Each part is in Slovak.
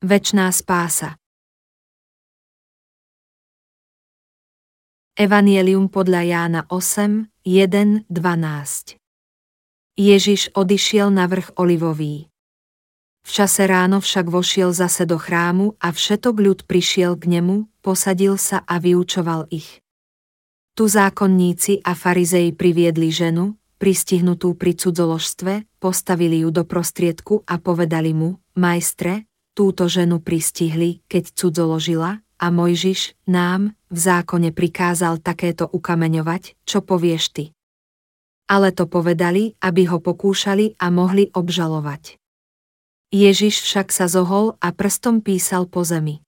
Večná spása. Evanjelium podľa Jána 8, 1, 12. Ježiš odišiel na vrch Olivový. V čase ráno však vošiel zase do chrámu a všetok ľud prišiel k nemu, posadil sa a vyučoval ich. Tu zákonníci a farizeji priviedli ženu, pristihnutú pri cudzoložstve, postavili ju do prostriedku a povedali mu: Majstre, túto ženu pristihli, keď cudzoložila, a Mojžiš nám v zákone prikázal takéto ukameňovať, čo povieš ty. Ale to povedali, aby ho pokúšali a mohli obžalovať. Ježiš však sa zohol a prstom písal po zemi.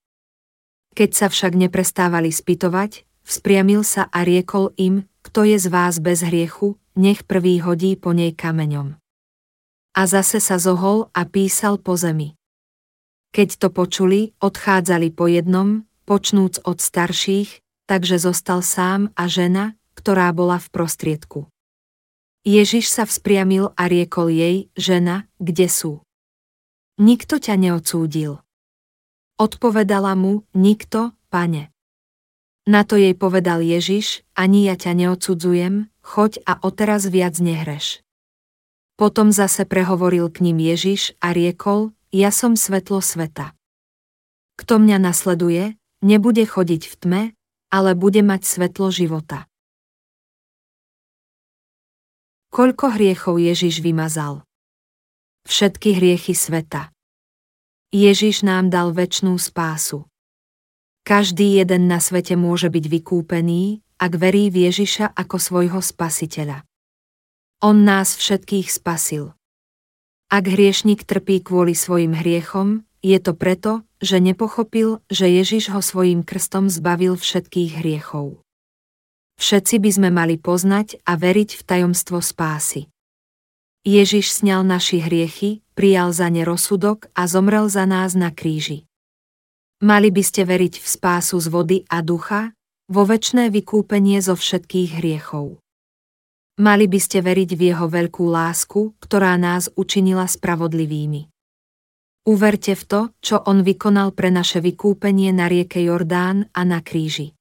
Keď sa však neprestávali spytovať, vzpriamil sa a riekol im: Kto je z vás bez hriechu, nech prvý hodí po nej kameňom. A zase sa zohol a písal po zemi. Keď to počuli, odchádzali po jednom, počnúc od starších, takže zostal sám a žena, ktorá bola v prostriedku. Ježiš sa vzpriamil a riekol jej: Žena, kde sú? Nikto ťa neodsúdil. Odpovedala mu: Nikto, pane. Na to jej povedal Ježiš: Ani ja ťa neodsudzujem, choď a odteraz viac nehreš. Potom zase prehovoril k ním Ježiš a riekol: Ja som svetlo sveta. Kto mňa nasleduje, nebude chodiť v tme, ale bude mať svetlo života. Koľko hriechov Ježiš vymazal? Všetky hriechy sveta. Ježiš nám dal večnú spásu. Každý jeden na svete môže byť vykúpený, ak verí v Ježiša ako svojho Spasiteľa. On nás všetkých spasil. Ak hriešnik trpí kvôli svojim hriechom, je to preto, že nepochopil, že Ježiš ho svojím krstom zbavil všetkých hriechov. Všetci by sme mali poznať a veriť v tajomstvo spásy. Ježiš sňal naši hriechy, prijal za ne rozsudok a zomrel za nás na kríži. Mali by ste veriť v spásu z vody a ducha, vo večné vykúpenie zo všetkých hriechov. Mali by ste veriť v jeho veľkú lásku, ktorá nás učinila spravodlivými. Uverte v to, čo on vykonal pre naše vykúpenie na rieke Jordán a na kríži.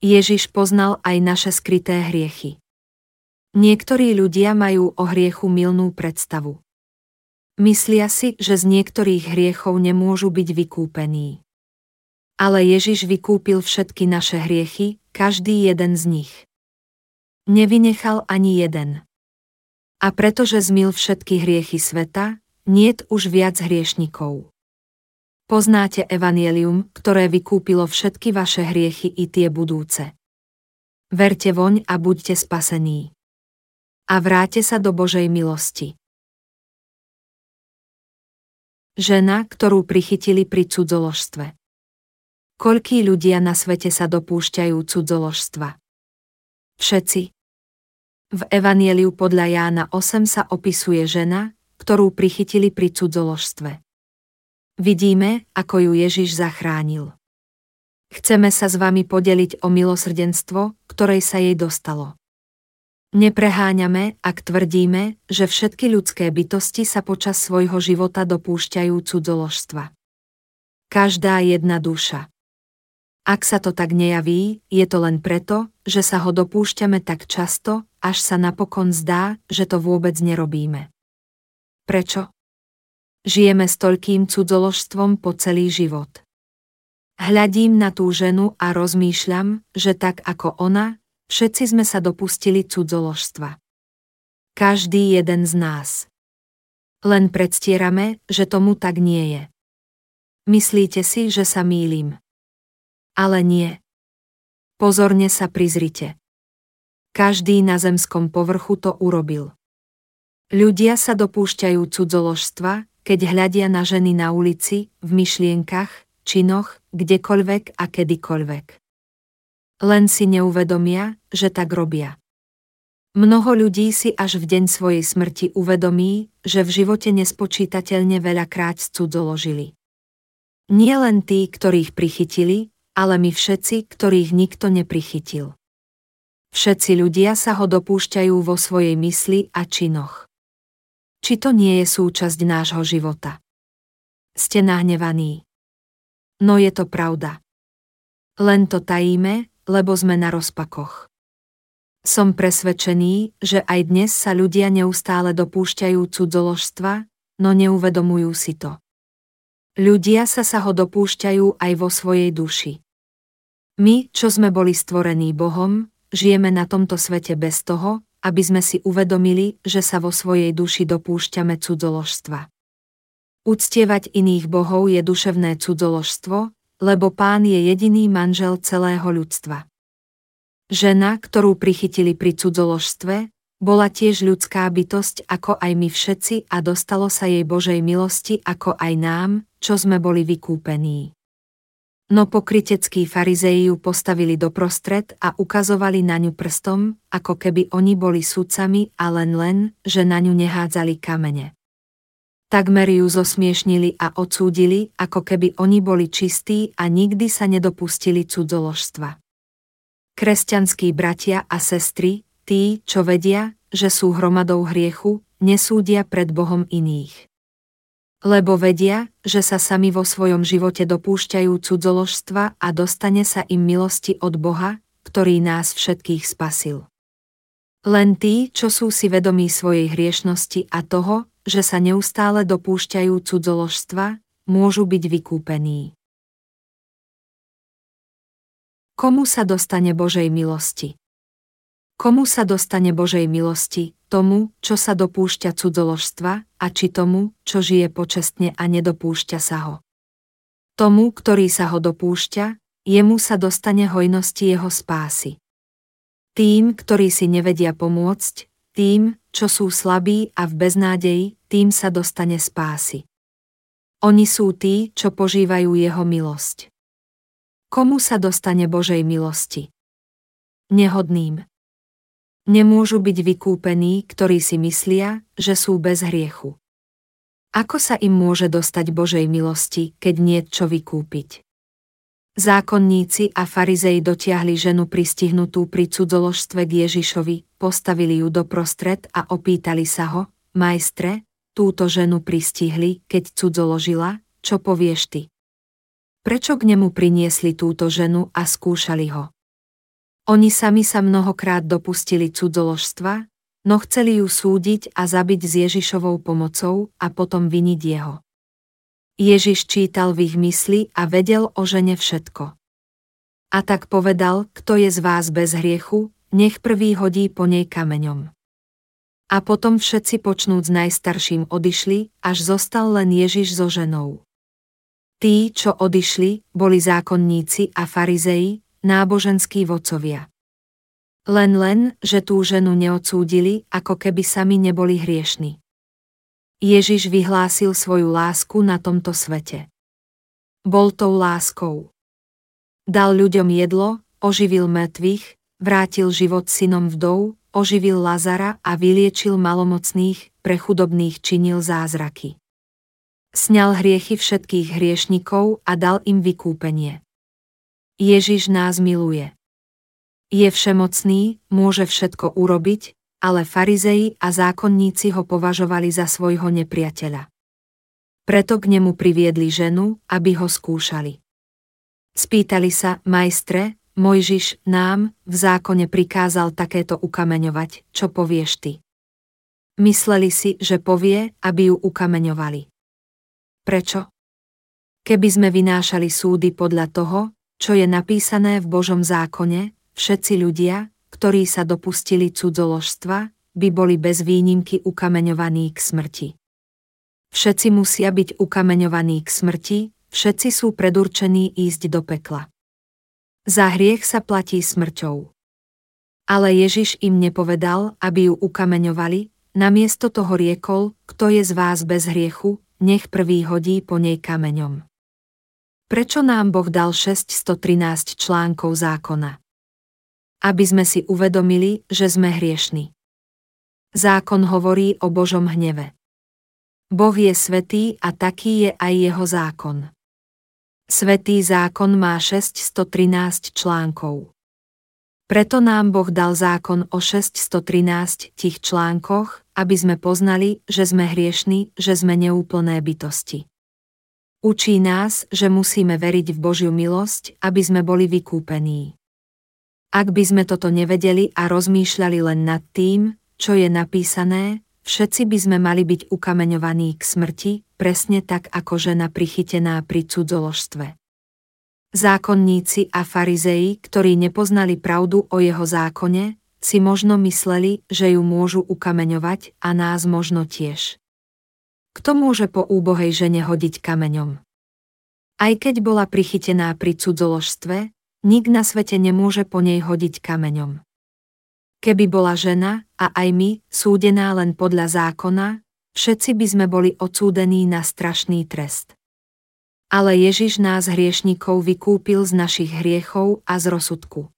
Ježiš poznal aj naše skryté hriechy. Niektorí ľudia majú o hriechu mylnú predstavu. Myslia si, že z niektorých hriechov nemôžu byť vykúpení. Ale Ježiš vykúpil všetky naše hriechy, každý jeden z nich. Nevynechal ani jeden. A pretože zmyl všetky hriechy sveta, niet už viac hriešnikov. Poznáte evanjelium, ktoré vykúpilo všetky vaše hriechy i tie budúce. Verte voň a buďte spasení. A vráte sa do Božej milosti. Žena, ktorú prichytili pri cudzoložstve. Koľkí ľudia na svete sa dopúšťajú cudzoložstva? Všetci. V Evanjeliu podľa Jána 8 sa opisuje žena, ktorú prichytili pri cudzoložstve. Vidíme, ako ju Ježiš zachránil. Chceme sa s vami podeliť o milosrdenstvo, ktoré sa jej dostalo. Nepreháňame, ak tvrdíme, že všetky ľudské bytosti sa počas svojho života dopúšťajú cudzoložstva. Každá jedna duša. Ak sa to tak nejaví, je to len preto, že sa ho dopúšťame tak často, až sa napokon zdá, že to vôbec nerobíme. Prečo? Žijeme s toľkým cudzoložstvom po celý život. Hľadím na tú ženu a rozmýšľam, že tak ako ona, všetci sme sa dopustili cudzoložstva. Každý jeden z nás. Len predstierame, že tomu tak nie je. Myslíte si, že sa mýlim? Ale nie. Pozorne sa prizrite. Každý na zemskom povrchu to urobil. Ľudia sa dopúšťajú cudzoložstva, keď hľadia na ženy na ulici, v myšlienkach, činoch, kdekoľvek a kedykoľvek. Len si neuvedomia, že tak robia. Mnoho ľudí si až v deň svojej smrti uvedomí, že v živote nespočítateľne veľakrát cudzoložili. Nie len tí, ktorých prichytili, ale my všetci, ktorých nikto neprichytil. Všetci ľudia sa ho dopúšťajú vo svojej mysli a činoch. Či to nie je súčasť nášho života? ste nahnevaní. No je to pravda. Len to tajíme, lebo sme na rozpakoch. Som presvedčený, že aj dnes sa ľudia neustále dopúšťajú cudzoložstva, no neuvedomujú si to. Ľudia sa ho dopúšťajú aj vo svojej duši. My, čo sme boli stvorení Bohom, žijeme na tomto svete bez toho, aby sme si uvedomili, že sa vo svojej duši dopúšťame cudzoložstva. Uctievať iných bohov je duševné cudzoložstvo, lebo Pán je jediný manžel celého ľudstva. Žena, ktorú prichytili pri cudzoložstve, bola tiež ľudská bytosť ako aj my všetci a dostalo sa jej Božej milosti ako aj nám, čo sme boli vykúpení. No pokryteckí farizei ju postavili doprostred a ukazovali na ňu prstom, ako keby oni boli sudcami a len, že na ňu nehádzali kamene. Takmer ju zosmiešnili a odsúdili, ako keby oni boli čistí a nikdy sa nedopustili cudzoložstva. Kresťanskí bratia a sestry, tí, čo vedia, že sú hromadou hriechu, nesúdia pred Bohom iných. Lebo vedia, že sa sami vo svojom živote dopúšťajú cudzoložstva a dostane sa im milosti od Boha, ktorý nás všetkých spasil. Len tí, čo sú si vedomí svojej hriešnosti a toho, že sa neustále dopúšťajú cudzoložstva, môžu byť vykúpení. Komu sa dostane Božej milosti? Komu sa dostane Božej milosti? Tomu, čo sa dopúšťa cudzoložstva, a či tomu, čo žije počestne a nedopúšťa sa ho. Tomu, ktorý sa ho dopúšťa, jemu sa dostane hojnosti jeho spásy. Tým, ktorí si nevedia pomôcť, tým, čo sú slabí a v beznádeji, tým sa dostane spásy. Oni sú tí, čo požívajú jeho milosť. Komu sa dostane Božej milosti? Nehodným. Nemôžu byť vykúpení, ktorí si myslia, že sú bez hriechu. Ako sa im môže dostať Božej milosti, keď nie je čo vykúpiť? Zákonníci a farizei dotiahli ženu pristihnutú pri cudzoložstve k Ježišovi, postavili ju doprostred a opýtali sa ho: Majstre, túto ženu pristihli, keď cudzoložila, čo povieš ty? Prečo k nemu priniesli túto ženu a skúšali ho? Oni sami sa mnohokrát dopustili cudzoložstva, no chceli ju súdiť a zabiť s Ježišovou pomocou a potom viniť jeho. Ježiš čítal v ich mysli a vedel o žene všetko. A tak povedal: kto je z vás bez hriechu, nech prvý hodí po nej kameňom. A potom všetci počnúc najstarším odišli, až zostal len Ježiš so ženou. Tí, čo odišli, boli zákonníci a farizei, náboženskí vodcovia. Len, že tú ženu neodsúdili, ako keby sami neboli hriešni. Ježiš vyhlásil svoju lásku na tomto svete. Bol tou láskou. Dal ľuďom jedlo, oživil mŕtvych, vrátil život synom vdov, oživil Lazara a vyliečil malomocných, pre chudobných činil zázraky. Sňal hriechy všetkých hriešnikov a dal im vykúpenie. Ježiš nás miluje. Je všemocný, môže všetko urobiť, ale farizei a zákonníci ho považovali za svojho nepriateľa. Preto k nemu priviedli ženu, aby ho skúšali. Spýtali sa: Majstre, Mojžiš nám v zákone prikázal takéto ukameňovať, čo povieš ty? Mysleli si, že povie, aby ju ukameňovali. Prečo? Keby sme vynášali súdy podľa toho, čo je napísané v Božom zákone, všetci ľudia, ktorí sa dopustili cudzoložstva, by boli bez výnimky ukameňovaní k smrti. Všetci musia byť ukameňovaní k smrti, všetci sú predurčení ísť do pekla. Za hriech sa platí smrťou. Ale Ježiš im nepovedal, aby ju ukameňovali, namiesto toho riekol: kto je z vás bez hriechu, nech prvý hodí po nej kameňom. Prečo nám Boh dal 613 článkov zákona? Aby sme si uvedomili, že sme hriešni. Zákon hovorí o Božom hneve. Boh je svätý a taký je aj jeho zákon. Svätý zákon má 613 článkov. Preto nám Boh dal zákon o 613 tých článkoch, aby sme poznali, že sme hriešni, že sme neúplné bytosti. Učí nás, že musíme veriť v Božiu milosť, aby sme boli vykúpení. Ak by sme toto nevedeli a rozmýšľali len nad tým, čo je napísané, všetci by sme mali byť ukameňovaní k smrti, presne tak ako žena prichytená pri cudzoložstve. Zákonníci a farizei, ktorí nepoznali pravdu o jeho zákone, si možno mysleli, že ju môžu ukameňovať a nás možno tiež. Kto môže po úbohej žene hodiť kameňom? Aj keď bola prichytená pri cudzoložstve, nik na svete nemôže po nej hodiť kameňom. Keby bola žena, a aj my, súdená len podľa zákona, všetci by sme boli odsúdení na strašný trest. Ale Ježiš nás hriešnikov vykúpil z našich hriechov a z rozsudku.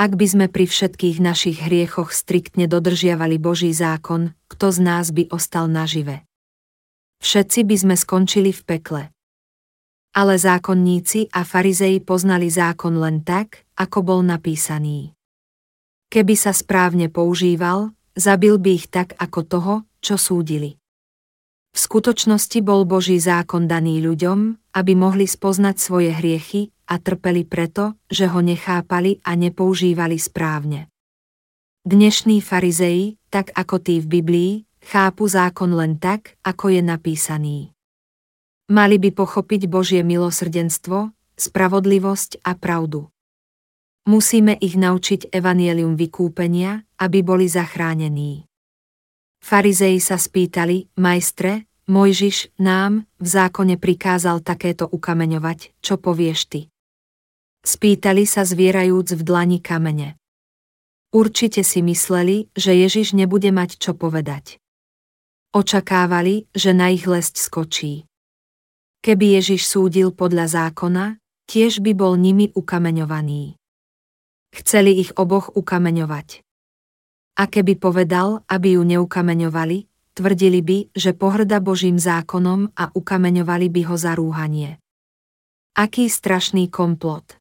Ak by sme pri všetkých našich hriechoch striktne dodržiavali Boží zákon, kto z nás by ostal nažive? Všetci by sme skončili v pekle. Ale zákonníci a farizei poznali zákon len tak, ako bol napísaný. Keby sa správne používal, zabil by ich tak ako toho, čo súdili. V skutočnosti bol Boží zákon daný ľuďom, aby mohli spoznať svoje hriechy, a trpeli preto, že ho nechápali a nepoužívali správne. Dnešní farizei, tak ako tí v Biblii, chápu zákon len tak, ako je napísaný. Mali by pochopiť Božie milosrdenstvo, spravodlivosť a pravdu. Musíme ich naučiť evanjelium vykúpenia, aby boli zachránení. Farizei sa spýtali: Majstre, Mojžiš nám v zákone prikázal takéto ukameňovať, čo povieš ty? Spýtali sa zvierajúc v dlani kamene. Určite si mysleli, že Ježiš nebude mať čo povedať. Očakávali, že na ich lesť skočí. Keby Ježiš súdil podľa zákona, tiež by bol nimi ukameňovaný. Chceli ich oboch ukameňovať. A keby povedal, aby ju neukameňovali, tvrdili by, že pohrda Božím zákonom a ukameňovali by ho za rúhanie. Aký strašný komplot.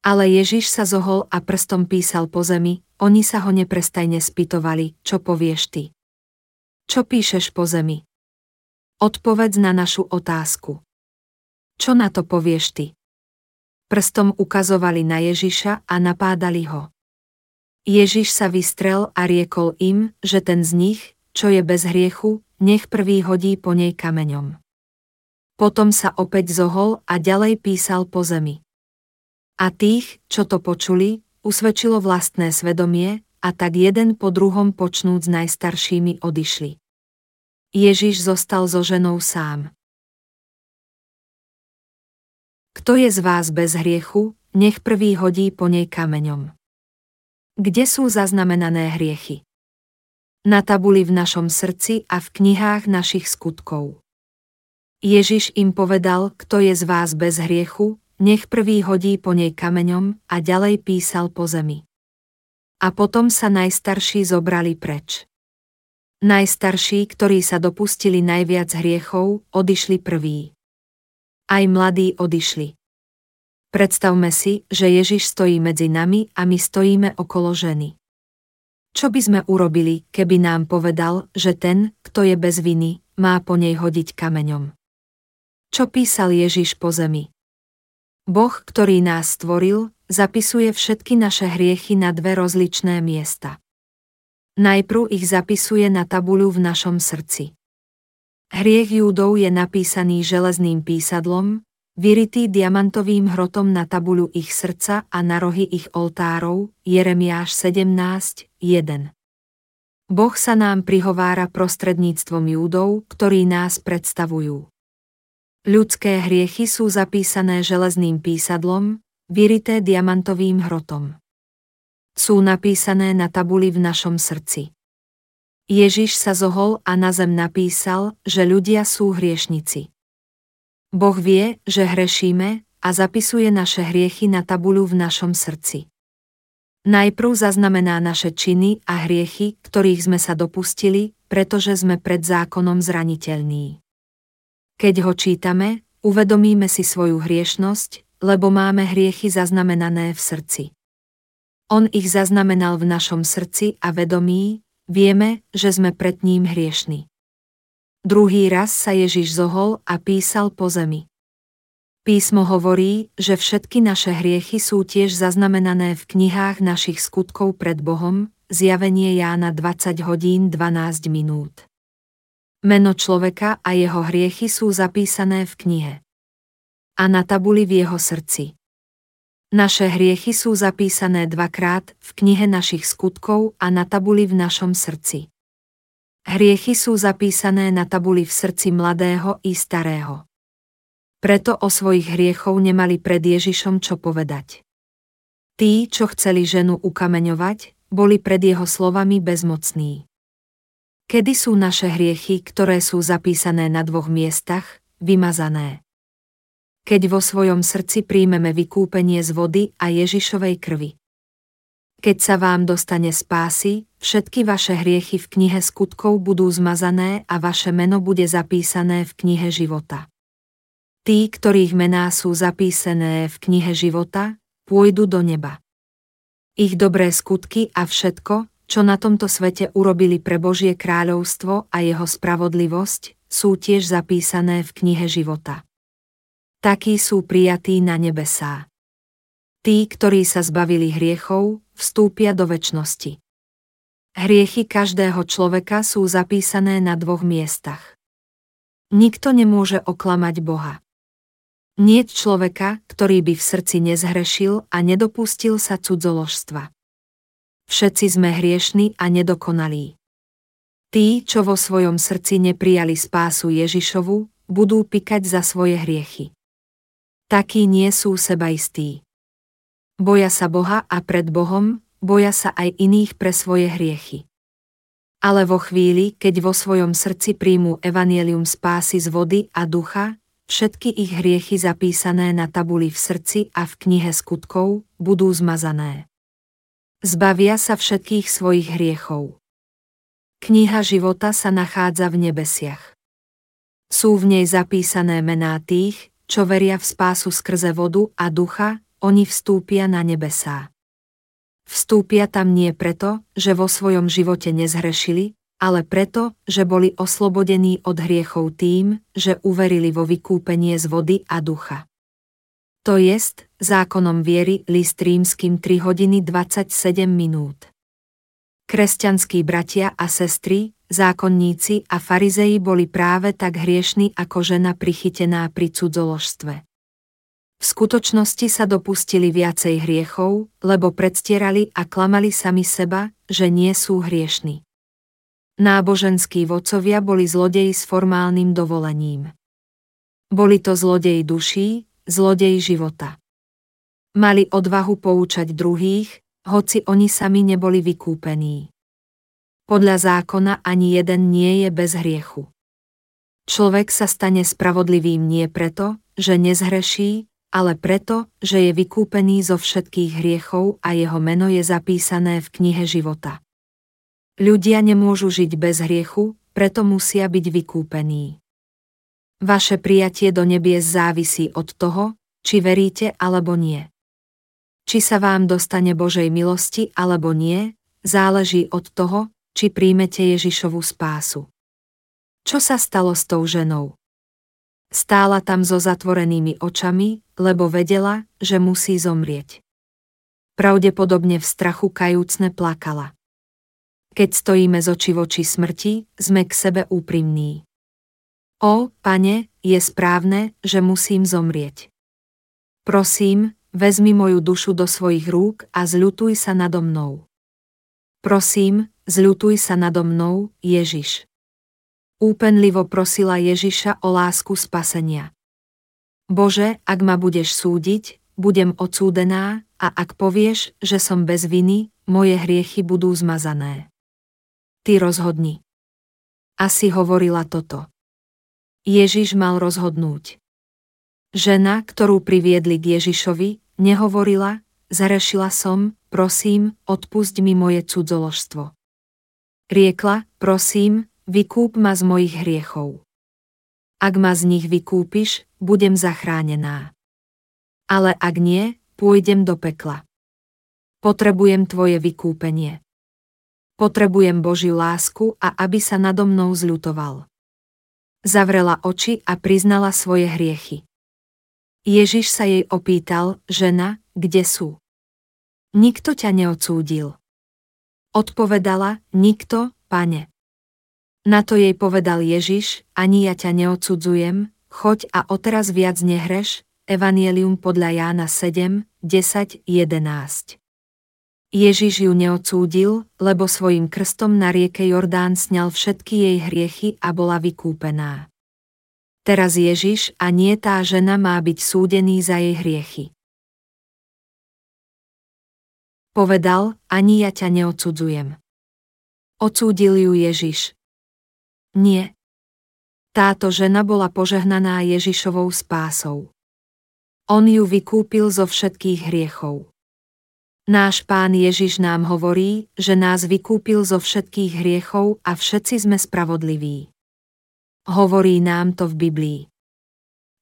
Ale Ježiš sa zohol a prstom písal po zemi, oni sa ho neprestajne spýtovali: Čo povieš ty? Čo píšeš po zemi? Odpovedz na našu otázku. Čo na to povieš ty? Prstom ukazovali na Ježiša a napádali ho. Ježiš sa vystrel a riekol im, že ten z nich, čo je bez hriechu, nech prvý hodí po nej kameňom. Potom sa opäť zohol a ďalej písal po zemi. A tých, čo to počuli, usvedčilo vlastné svedomie, a tak jeden po druhom, počnúc najstaršími, odišli. Ježiš zostal so ženou sám. Kto je z vás bez hriechu, nech prvý hodí po nej kameňom. Kde sú zaznamenané hriechy? Na tabuli v našom srdci a v knihách našich skutkov. Ježiš im povedal: Kto je z vás bez hriechu, nech prvý hodí po nej kameňom, a ďalej písal po zemi. A potom sa najstarší zobrali preč. Najstarší, ktorí sa dopustili najviac hriechov, odišli prví. Aj mladí odišli. Predstavme si, že Ježiš stojí medzi nami a my stojíme okolo ženy. Čo by sme urobili, keby nám povedal, že ten, kto je bez viny, má po nej hodiť kameňom? Čo písal Ježiš po zemi? Boh, ktorý nás stvoril, zapisuje všetky naše hriechy na dve rozličné miesta. Najprv ich zapisuje na tabuľu v našom srdci. Hriech Júdov je napísaný železným písadlom, vyritý diamantovým hrotom na tabuľu ich srdca a na rohy ich oltárov, Jeremiáš 17:1. Boh sa nám prihovára prostredníctvom Júdov, ktorí nás predstavujú. Ľudské hriechy sú zapísané železným písadlom, vyrité diamantovým hrotom. Sú napísané na tabuli v našom srdci. Ježiš sa zohol a na zem napísal, že ľudia sú hriešnici. Boh vie, že hrešíme, a zapisuje naše hriechy na tabuľu v našom srdci. Najprv zaznamená naše činy a hriechy, ktorých sme sa dopustili, pretože sme pred zákonom zraniteľní. Keď ho čítame, uvedomíme si svoju hriešnosť, lebo máme hriechy zaznamenané v srdci. On ich zaznamenal v našom srdci a vedomí, vieme, že sme pred ním hriešni. Druhý raz sa Ježiš zohol a písal po zemi. Písmo hovorí, že všetky naše hriechy sú tiež zaznamenané v knihách našich skutkov pred Bohom, Zjavenie Jána 20:12. Meno človeka a jeho hriechy sú zapísané v knihe. A na tabuli v jeho srdci. Naše hriechy sú zapísané dvakrát v knihe našich skutkov a na tabuli v našom srdci. Hriechy sú zapísané na tabuli v srdci mladého i starého. Preto o svojich hriechov nemali pred Ježišom čo povedať. Tí, čo chceli ženu ukameňovať, boli pred jeho slovami bezmocní. Kedy sú naše hriechy, ktoré sú zapísané na dvoch miestach, vymazané? Keď vo svojom srdci príjmeme vykúpenie z vody a Ježišovej krvi. Keď sa vám dostane spásy, všetky vaše hriechy v knihe skutkov budú zmazané a vaše meno bude zapísané v knihe života. Tí, ktorých mená sú zapísané v knihe života, pôjdu do neba. Ich dobré skutky a všetko, čo na tomto svete urobili pre Božie kráľovstvo a jeho spravodlivosť, sú tiež zapísané v knihe života. Takí sú prijatí na nebesá. Tí, ktorí sa zbavili hriechov, vstúpia do večnosti. Hriechy každého človeka sú zapísané na dvoch miestach. Nikto nemôže oklamať Boha. Niet človeka, ktorý by v srdci nezhrešil a nedopustil sa cudzoložstva. Všetci sme hriešni a nedokonalí. Tí, čo vo svojom srdci neprijali spásu Ježišovu, budú pikať za svoje hriechy. Takí nie sú sebaistí. Boja sa Boha a pred Bohom, boja sa aj iných pre svoje hriechy. Ale vo chvíli, keď vo svojom srdci príjmu evanjelium spásy z vody a ducha, všetky ich hriechy zapísané na tabuli v srdci a v knihe skutkov budú zmazané. Zbavia sa všetkých svojich hriechov. Kniha života sa nachádza v nebesiach. Sú v nej zapísané mená tých, čo veria v spásu skrze vodu a ducha, oni vstúpia na nebesá. Vstúpia tam nie preto, že vo svojom živote nezhrešili, ale preto, že boli oslobodení od hriechov tým, že uverili vo vykúpenie z vody a ducha. To jest, zákonom viery, list Rímskym 3:27. Kresťanskí bratia a sestry, zákonníci a farizei boli práve tak hriešni ako žena prichytená pri cudzoložstve. V skutočnosti sa dopustili viacej hriechov, lebo predstierali a klamali sami seba, že nie sú hriešni. Náboženskí vodcovia boli zlodeji s formálnym dovolením. Boli to zlodeji duší, zlodeji života. Mali odvahu poučať druhých, hoci oni sami neboli vykúpení. Podľa zákona ani jeden nie je bez hriechu. Človek sa stane spravodlivým nie preto, že nezhreší, ale preto, že je vykúpený zo všetkých hriechov a jeho meno je zapísané v knihe života. Ľudia nemôžu žiť bez hriechu, preto musia byť vykúpení. Vaše prijatie do nebies závisí od toho, či veríte alebo nie. Či sa vám dostane Božej milosti alebo nie, záleží od toho, či príjmete Ježišovu spásu. Čo sa stalo s tou ženou? Stála tam so zatvorenými očami, lebo vedela, že musí zomrieť. Pravdepodobne v strachu kajúcne plakala. Keď stojíme z oči voči smrti, sme k sebe úprimní. O, Pane, je správne, že musím zomrieť. Prosím, vezmi moju dušu do svojich rúk a zľutuj sa nado mnou. Prosím, zľutuj sa nado mnou, Ježiš. Úpenlivo prosila Ježiša o lásku spasenia. Bože, ak ma budeš súdiť, budem odsúdená, a ak povieš, že som bez viny, moje hriechy budú zmazané. Ty rozhodni. Asi hovorila toto. Ježiš mal rozhodnúť. Žena, ktorú priviedli k Ježišovi, nehovorila, zarešila som, prosím, odpusť mi moje cudzoložstvo. Riekla, prosím, vykúp ma z mojich hriechov. Ak ma z nich vykúpiš, budem zachránená. Ale ak nie, pôjdem do pekla. Potrebujem tvoje vykúpenie. Potrebujem Božiu lásku a aby sa nado mnou zľutoval. Zavrela oči a priznala svoje hriechy. Ježiš sa jej opýtal: žena, kde sú? Nikto ťa neodsúdil. Odpovedala: nikto, pane. Na to jej povedal Ježiš: ani ja ťa neodsudzujem, choď a odteraz viac nehreš. Evanjelium podľa Jána 7, 10, 11. Ježiš ju neodsúdil, lebo svojim krstom na rieke Jordán sňal všetky jej hriechy a bola vykúpená. Teraz Ježiš a nie tá žena má byť súdený za jej hriechy. Povedal: ani ja ťa neodsudzujem. Odsúdil ju Ježiš? Nie. Táto žena bola požehnaná Ježišovou spásou. On ju vykúpil zo všetkých hriechov. Náš Pán Ježiš nám hovorí, že nás vykúpil zo všetkých hriechov a všetci sme spravodliví. Hovorí nám to v Biblii.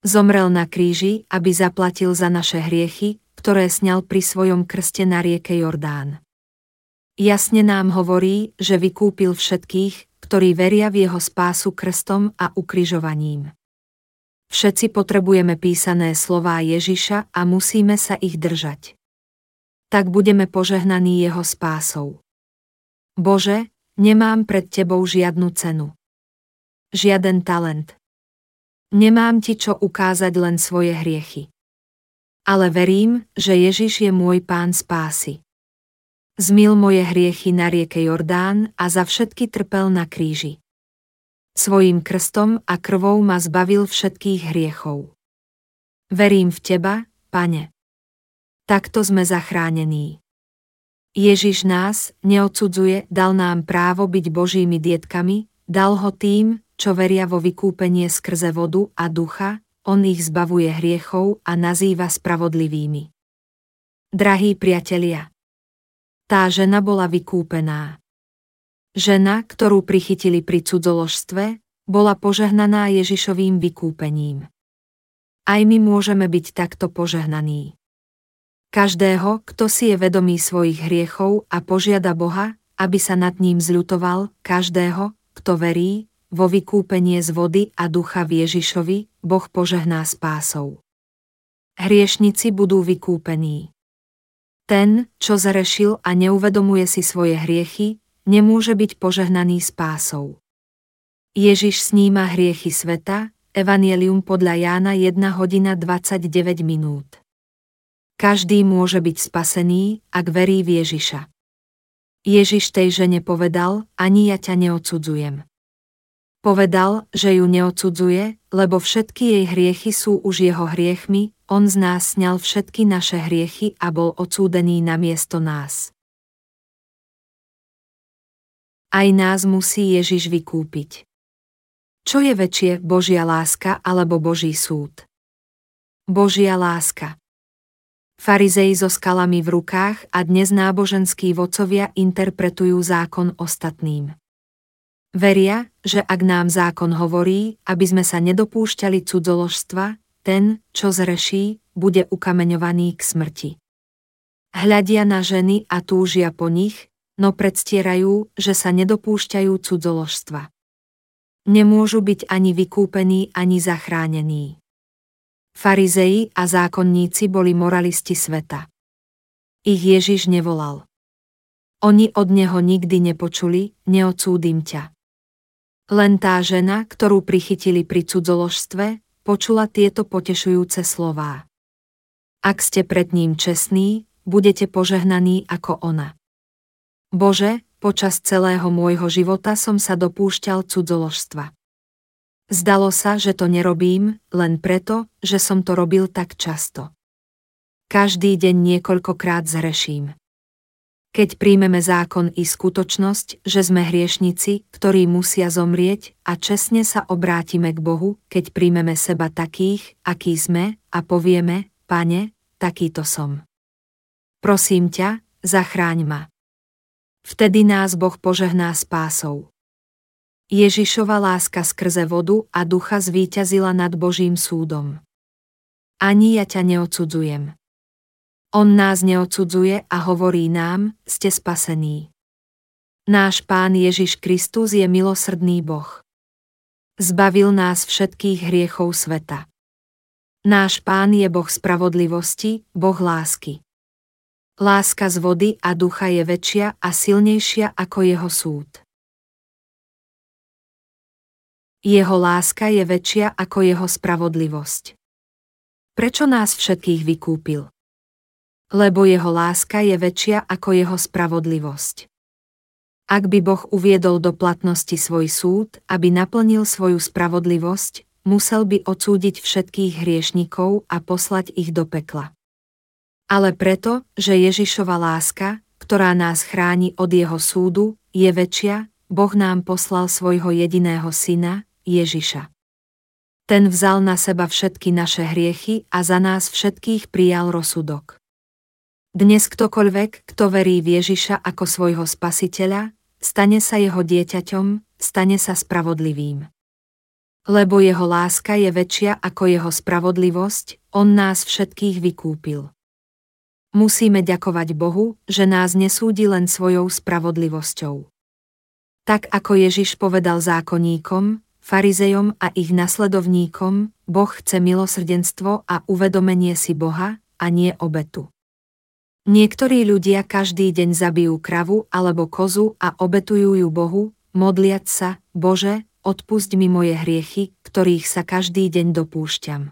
Zomrel na kríži, aby zaplatil za naše hriechy, ktoré sňal pri svojom krste na rieke Jordán. Jasne nám hovorí, že vykúpil všetkých, ktorí veria v jeho spásu krstom a ukrižovaním. Všetci potrebujeme písané slová Ježiša a musíme sa ich držať. Tak budeme požehnaní jeho spásou. Bože, nemám pred tebou žiadnu cenu. Žiaden talent. Nemám ti čo ukázať, len svoje hriechy. Ale verím, že Ježiš je môj Pán spásy. Zmyl moje hriechy na rieke Jordán a za všetky trpel na kríži. Svojím krstom a krvou ma zbavil všetkých hriechov. Verím v teba, pane. Takto sme zachránení. Ježiš nás neodsudzuje, dal nám právo byť Božími dietkami, dal ho tým, čo veria vo vykúpenie skrze vodu a ducha. On ich zbavuje hriechov a nazýva spravodlivými. Drahí priatelia, tá žena bola vykúpená. Žena, ktorú prichytili pri cudzoložstve, bola požehnaná Ježišovým vykúpením. Aj my môžeme byť takto požehnaní. Každého, kto si je vedomý svojich hriechov a požiada Boha, aby sa nad ním zľutoval, každého, kto verí vo vykúpenie z vody a ducha v Ježišovi, Boh požehná spásou. Hriešnici budú vykúpení. Ten, čo zrešil a neuvedomuje si svoje hriechy, nemôže byť požehnaný spásou. Ježiš sníma hriechy sveta, Evanjelium podľa Jána 1:29. Každý môže byť spasený, ak verí v Ježiša. Ježiš tej žene povedal: ani ja ťa neodsudzujem. Povedal, že ju neodsudzuje, lebo všetky jej hriechy sú už jeho hriechmi, on z nás sňal všetky naše hriechy a bol odsúdený namiesto nás. Aj nás musí Ježiš vykúpiť. Čo je väčšie, Božia láska alebo Boží súd? Božia láska. Farizeji so skalami v rukách a dnes náboženskí vodcovia interpretujú zákon ostatným. Veria, že ak nám zákon hovorí, aby sme sa nedopúšťali cudzoložstva, ten, čo zreší, bude ukameňovaný k smrti. Hľadia na ženy a túžia po nich, no predstierajú, že sa nedopúšťajú cudzoložstva. Nemôžu byť ani vykúpení, ani zachránení. Farizeji a zákonníci boli moralisti sveta. Ich Ježiš nevolal. Oni od neho nikdy nepočuli: neodsúdim ťa. Len tá žena, ktorú prichytili pri cudzoložstve, počula tieto potešujúce slová. Ak ste pred ním čestní, budete požehnaní ako ona. Bože, počas celého môjho života som sa dopúšťal cudzoložstva. Zdalo sa, že to nerobím, len preto, že som to robil tak často. Každý deň niekoľkokrát zhreším. Keď príjmeme zákon i skutočnosť, že sme hriešnici, ktorí musia zomrieť, a čestne sa obrátime k Bohu, keď príjmeme seba takých, akí sme, a povieme: pane, takýto som. Prosím ťa, zachráň ma. Vtedy nás Boh požehná spásou. Ježišova láska skrze vodu a ducha zvíťazila nad Božím súdom. Ani ja ťa neodsudzujem. On nás neodsudzuje a hovorí nám: ste spasení. Náš Pán Ježiš Kristus je milosrdný Boh. zbavil nás všetkých hriechov sveta. Náš Pán je Boh spravodlivosti, Boh lásky. Láska z vody a ducha je väčšia a silnejšia ako jeho súd. Jeho láska je väčšia ako jeho spravodlivosť. Prečo nás všetkých vykúpil? Lebo jeho láska je väčšia ako jeho spravodlivosť. Ak by Boh uviedol do platnosti svoj súd, aby naplnil svoju spravodlivosť, musel by odsúdiť všetkých hriešnikov a poslať ich do pekla. Ale preto, že Ježišova láska, ktorá nás chráni od jeho súdu, je väčšia, Boh nám poslal svojho jediného syna, Ježiša. Ten vzal na seba všetky naše hriechy a za nás všetkých prijal rozsudok. Dnes ktokoľvek, kto verí v Ježiša ako svojho Spasiteľa, stane sa jeho dieťaťom, stane sa spravodlivým. Lebo jeho láska je väčšia ako jeho spravodlivosť, on nás všetkých vykúpil. Musíme ďakovať Bohu, že nás nesúdi len svojou spravodlivosťou. Tak ako Ježiš povedal zákonníkom, farizejom a ich nasledovníkom, Boh chce milosrdenstvo a uvedomenie si Boha, a nie obetu. Niektorí ľudia každý deň zabijú kravu alebo kozu a obetujú ju Bohu, modliac sa: Bože, odpusť mi moje hriechy, ktorých sa každý deň dopúšťam.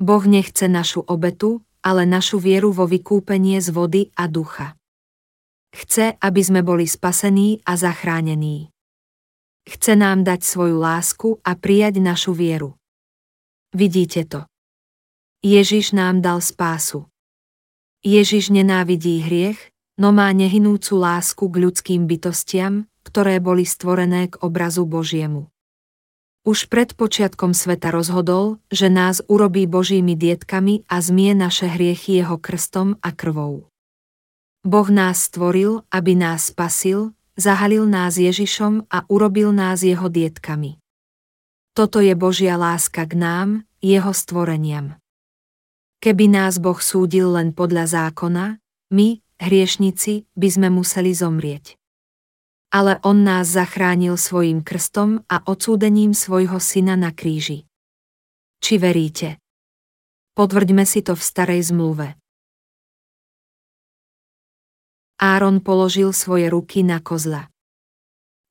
Boh nechce našu obetu, ale našu vieru vo vykúpenie z vody a ducha. Chce, aby sme boli spasení a zachránení. Chce nám dať svoju lásku a prijať našu vieru. Vidíte to? Ježiš nám dal spásu. Ježiš nenávidí hriech, no má nehynúcu lásku k ľudským bytostiam, ktoré boli stvorené k obrazu Božiemu. Už pred počiatkom sveta rozhodol, že nás urobí Božími dietkami a zmie naše hriechy jeho krstom a krvou. Boh nás stvoril, aby nás spasil, zahalil nás Ježišom a urobil nás jeho dietkami. Toto je Božia láska k nám, jeho stvoreniam. Keby nás Boh súdil len podľa zákona, my, hriešnici, by sme museli zomrieť. Ale on nás zachránil svojím krstom a odsúdením svojho syna na kríži. Či veríte? Potvrďme si to v starej zmluve. Áron položil svoje ruky na kozla.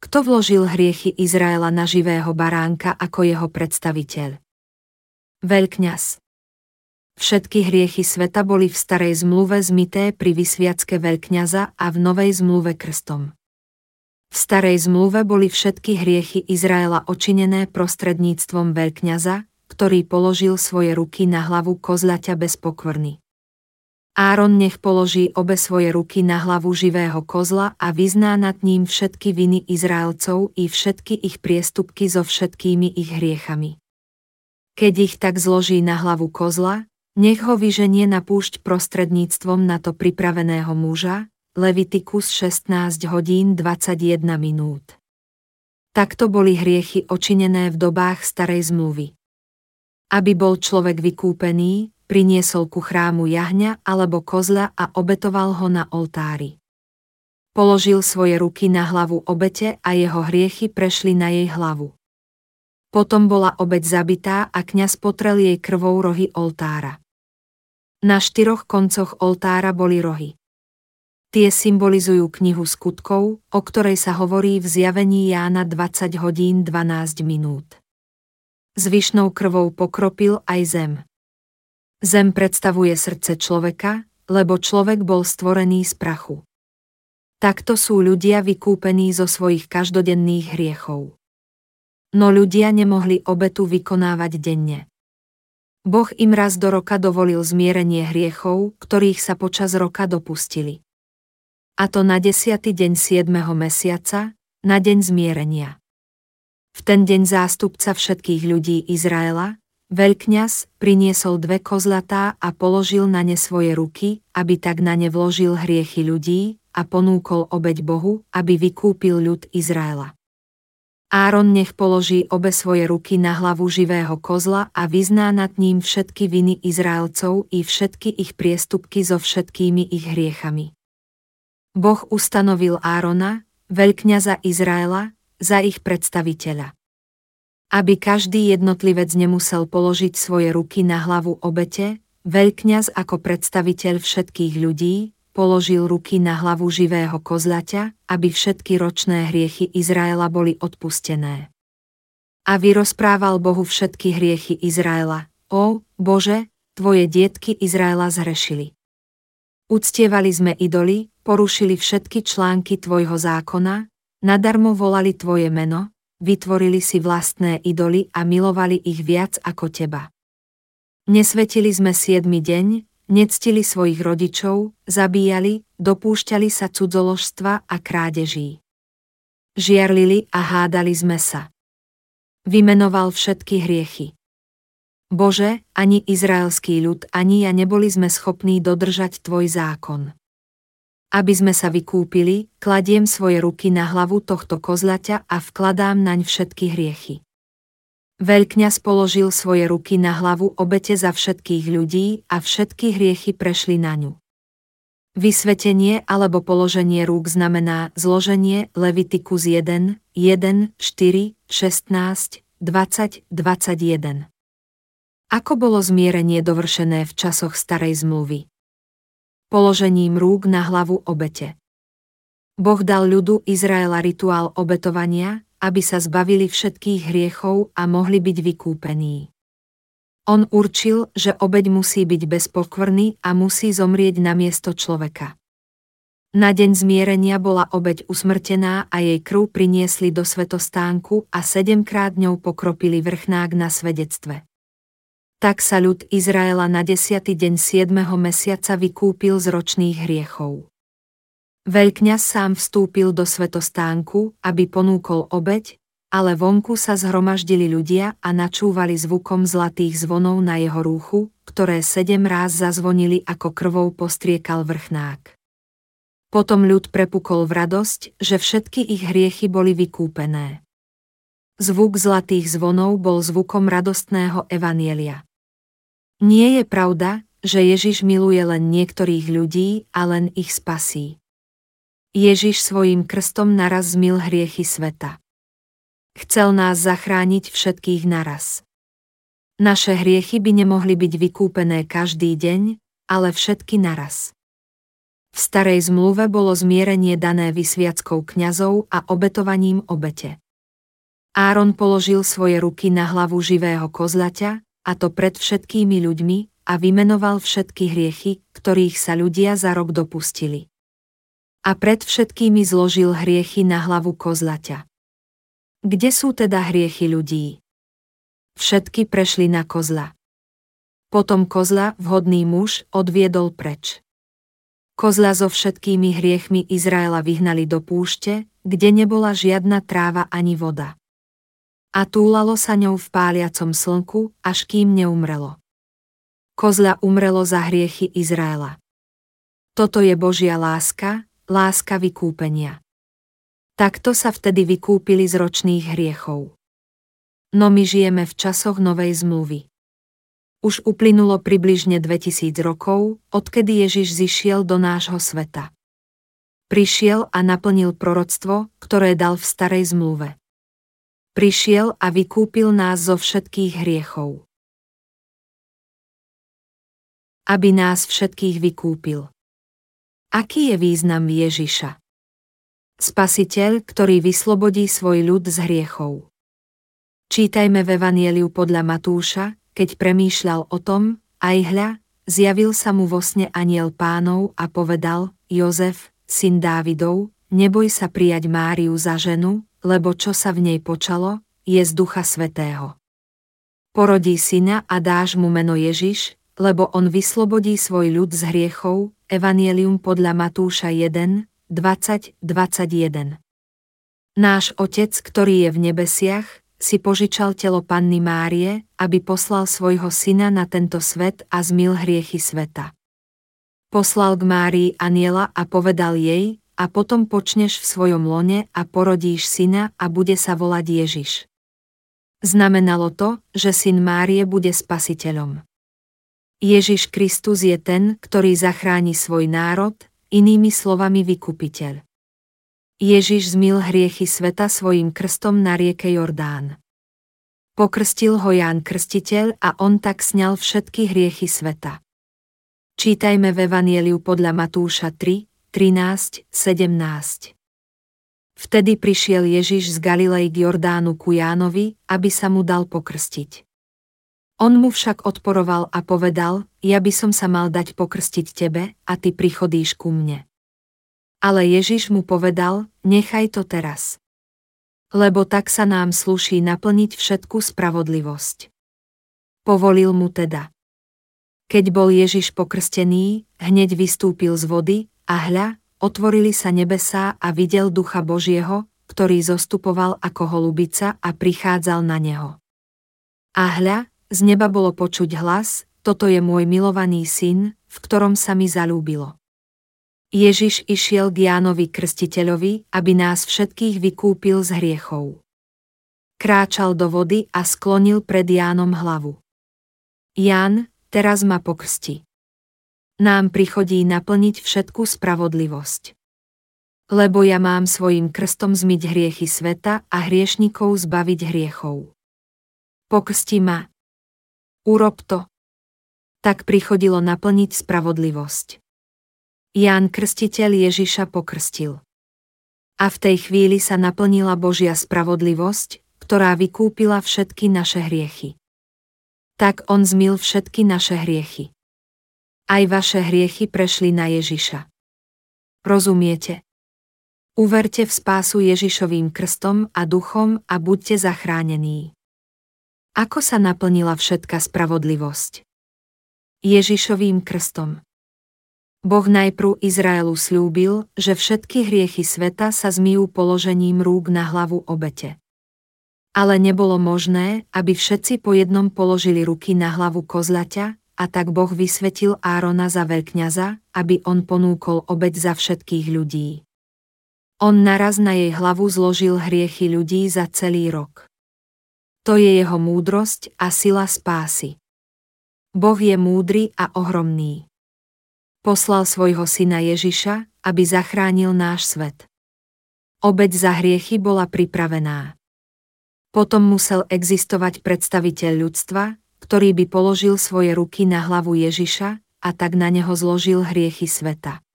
Kto vložil hriechy Izraela na živého baránka ako jeho predstaviteľ? Veľkňaz. Všetky hriechy sveta boli v starej zmluve zmyté pri vysviacke veľkňaza a v novej zmluve krstom. V starej zmluve boli všetky hriechy Izraela očinené prostredníctvom veľkňaza, ktorý položil svoje ruky na hlavu kozľaťa bez pokorny. Áron nech položí obe svoje ruky na hlavu živého kozla a vyzná nad ním všetky viny Izraelcov i všetky ich priestupky so všetkými ich hriechami. Keď ich tak zloží na hlavu kozla, nech ho vyženie na púšť prostredníctvom na to pripraveného muža, Levitikus 16:21. Takto boli hriechy očinené v dobách starej zmluvy. Aby bol človek vykúpený, priniesol ku chrámu jahňa alebo kozla a obetoval ho na oltári. Položil svoje ruky na hlavu obete a jeho hriechy prešli na jej hlavu. Potom bola obeť zabitá a kňaz potrel jej krvou rohy oltára. Na štyroch koncoch oltára boli rohy. Tie symbolizujú knihu skutkov, o ktorej sa hovorí v Zjavení Jána 20:12. Zvyšnou krvou pokropil aj zem. Zem predstavuje srdce človeka, lebo človek bol stvorený z prachu. Takto sú ľudia vykúpení zo svojich každodenných hriechov. No ľudia nemohli obetu vykonávať denne. Boh im raz do roka dovolil zmierenie hriechov, ktorých sa počas roka dopustili. A to na 10. deň 7. mesiaca, na deň zmierenia. V ten deň zástupca všetkých ľudí Izraela, veľkňaz, priniesol dve kozlatá a položil na ne svoje ruky, aby tak na ne vložil hriechy ľudí a ponúkol obeť Bohu, aby vykúpil ľud Izraela. Áron nech položí obe svoje ruky na hlavu živého kozla a vyzná nad ním všetky viny Izraelcov i všetky ich priestupky so všetkými ich hriechami. Boh ustanovil Árona, veľkňaza Izraela, za ich predstaviteľa. aby každý jednotlivec nemusel položiť svoje ruky na hlavu obete, veľkňaz ako predstaviteľ všetkých ľudí položil ruky na hlavu živého kozľaťa, aby všetky ročné hriechy Izraela boli odpustené. A vyrozprával Bohu všetky hriechy Izraela. Ó, Bože, tvoje dietky Izraela zhrešili. Uctievali sme idoly, porušili všetky články tvojho zákona, nadarmo volali tvoje meno, vytvorili si vlastné idoly a milovali ich viac ako teba. Nesvetili sme 7. deň, nectili svojich rodičov, zabíjali, dopúšťali sa cudzoložstva a krádeží. Žiarlili a hádali sme sa. Vymenoval všetky hriechy. Bože, ani izraelský ľud, ani ja neboli sme schopní dodržať tvoj zákon. Aby sme sa vykúpili, kladiem svoje ruky na hlavu tohto kozľaťa a vkladám naň všetky hriechy. Veľkňaz položil svoje ruky na hlavu obete za všetkých ľudí a všetky hriechy prešli na ňu. Vysvetenie alebo položenie rúk znamená zloženie Levitikus 1, 1, 4, 16, 20, 21. Ako bolo zmierenie dovršené v časoch starej zmluvy? Položením rúk na hlavu obete. Boh dal ľudu Izraela rituál obetovania, aby sa zbavili všetkých hriechov a mohli byť vykúpení. On určil, že obeť musí byť bezpokvrný a musí zomrieť na miesto človeka. Na deň zmierenia bola obeť usmrtená a jej krv priniesli do svetostánku a 7-krát ňou pokropili vrchnák na svedectve. Tak sa ľud Izraela na 10. deň 7. mesiaca vykúpil z ročných hriechov. Veľkňaz sám vstúpil do svetostánku, aby ponúkol obeť, ale vonku sa zhromaždili ľudia a načúvali zvukom zlatých zvonov na jeho rúchu, ktoré 7 ráz zazvonili ako krvou postriekal vrchnák. Potom ľud prepukol v radosť, že všetky ich hriechy boli vykúpené. Zvuk zlatých zvonov bol zvukom radostného evanjelia. Nie je pravda, že Ježiš miluje len niektorých ľudí a len ich spasí. Ježiš svojím krstom naraz zmil hriechy sveta. Chcel nás zachrániť všetkých naraz. Naše hriechy by nemohli byť vykúpené každý deň, ale všetky naraz. V starej zmluve bolo zmierenie dané vysviackou kňazov a obetovaním obete. Áron položil svoje ruky na hlavu živého kozľaťa, a to pred všetkými ľuďmi, a vymenoval všetky hriechy, ktorých sa ľudia za rok dopustili. A pred všetkými zložil hriechy na hlavu kozľaťa. Kde sú teda hriechy ľudí? Všetky prešli na kozla. Potom kozla, vhodný muž, odviedol preč. Kozla so všetkými hriechmi Izraela vyhnali do púšte, kde nebola žiadna tráva ani voda. A túlalo sa ňou v páliacom slnku, až kým neumrelo. Kozľa umrelo za hriechy Izraela. Toto je Božia láska, láska vykúpenia. Takto sa vtedy vykúpili z ročných hriechov. No my žijeme v časoch novej zmluvy. Už uplynulo približne 2000 rokov, odkedy Ježiš zišiel do nášho sveta. Prišiel a naplnil proroctvo, ktoré dal v starej zmluve. Prišiel a vykúpil nás zo všetkých hriechov. Aby nás všetkých vykúpil. Aký je význam Ježiša? Spasiteľ, ktorý vyslobodí svoj ľud z hriechov. Čítajme v Evanjeliu podľa Matúša, keď premýšľal o tom, aj hľa, zjavil sa mu vo sne anjel Pánov a povedal: Jozef, syn Dávidov, neboj sa prijať Máriu za ženu, lebo čo sa v nej počalo, je z Ducha Svätého. Porodí syna a dáš mu meno Ježiš, lebo on vyslobodí svoj ľud z hriechov, Evanjelium podľa Matúša 1, 20-21. Náš Otec, ktorý je v nebesiach, si požičal telo Panny Márie, aby poslal svojho syna na tento svet a zmyl hriechy sveta. Poslal k Márii anjela a povedal jej: A potom počneš v svojom lone a porodíš syna a bude sa volať Ježiš. Znamenalo to, že syn Márie bude spasiteľom. Ježiš Kristus je ten, ktorý zachráni svoj národ, inými slovami vykupiteľ. Ježiš zmyl hriechy sveta svojím krstom na rieke Jordán. Pokrstil ho Ján Krstiteľ a on tak sňal všetky hriechy sveta. Čítajme v Evanjeliu podľa Matúša 3, 13, 17. Vtedy prišiel Ježiš z Galilei k Jordánu ku Jánovi, aby sa mu dal pokrstiť. On mu však odporoval a povedal: Ja by som sa mal dať pokrstiť tebe, a ty prichodíš ku mne. Ale Ježiš mu povedal: Nechaj to teraz. Lebo tak sa nám slúši naplniť všetku spravodlivosť. Povolil mu teda. Keď bol Ježiš pokrstený, hneď vystúpil z vody, a hľa, otvorili sa nebesá a videl Ducha Božieho, ktorý zostupoval ako holubica a prichádzal na neho. A hľa, z neba bolo počuť hlas: Toto je môj milovaný syn, v ktorom sa mi zalúbilo. Ježiš išiel k Jánovi Krstiteľovi, aby nás všetkých vykúpil z hriechov. Kráčal do vody a sklonil pred Jánom hlavu. Ján, teraz ma pokrsti. Nám prichodí naplniť všetku spravodlivosť. Lebo ja mám svojím krstom zmyť hriechy sveta a hriešnikov zbaviť hriechov. Pokrsti ma. Urob to. Tak prichodilo naplniť spravodlivosť. Ján Krstiteľ Ježiša pokrstil. A v tej chvíli sa naplnila Božia spravodlivosť, ktorá vykúpila všetky naše hriechy. Tak on zmyl všetky naše hriechy. Aj vaše hriechy prešli na Ježiša. Rozumiete? Uverte v spásu Ježišovým krstom a duchom a buďte zachránení. Ako sa naplnila všetka spravodlivosť? Ježišovým krstom. Boh najprv Izraelu sľúbil, že všetky hriechy sveta sa zmyjú položením rúk na hlavu obete. Ale nebolo možné, aby všetci po jednom položili ruky na hlavu kozľaťa, a tak Boh vysvetil Árona za veľkňaza, aby on ponúkol obeť za všetkých ľudí. On naraz na jej hlavu zložil hriechy ľudí za celý rok. To je jeho múdrosť a sila spásy. Boh je múdry a ohromný. Poslal svojho syna Ježiša, aby zachránil náš svet. Obeť za hriechy bola pripravená. Potom musel existovať predstaviteľ ľudstva, ktorý by položil svoje ruky na hlavu Ježiša a tak na neho zložil hriechy sveta.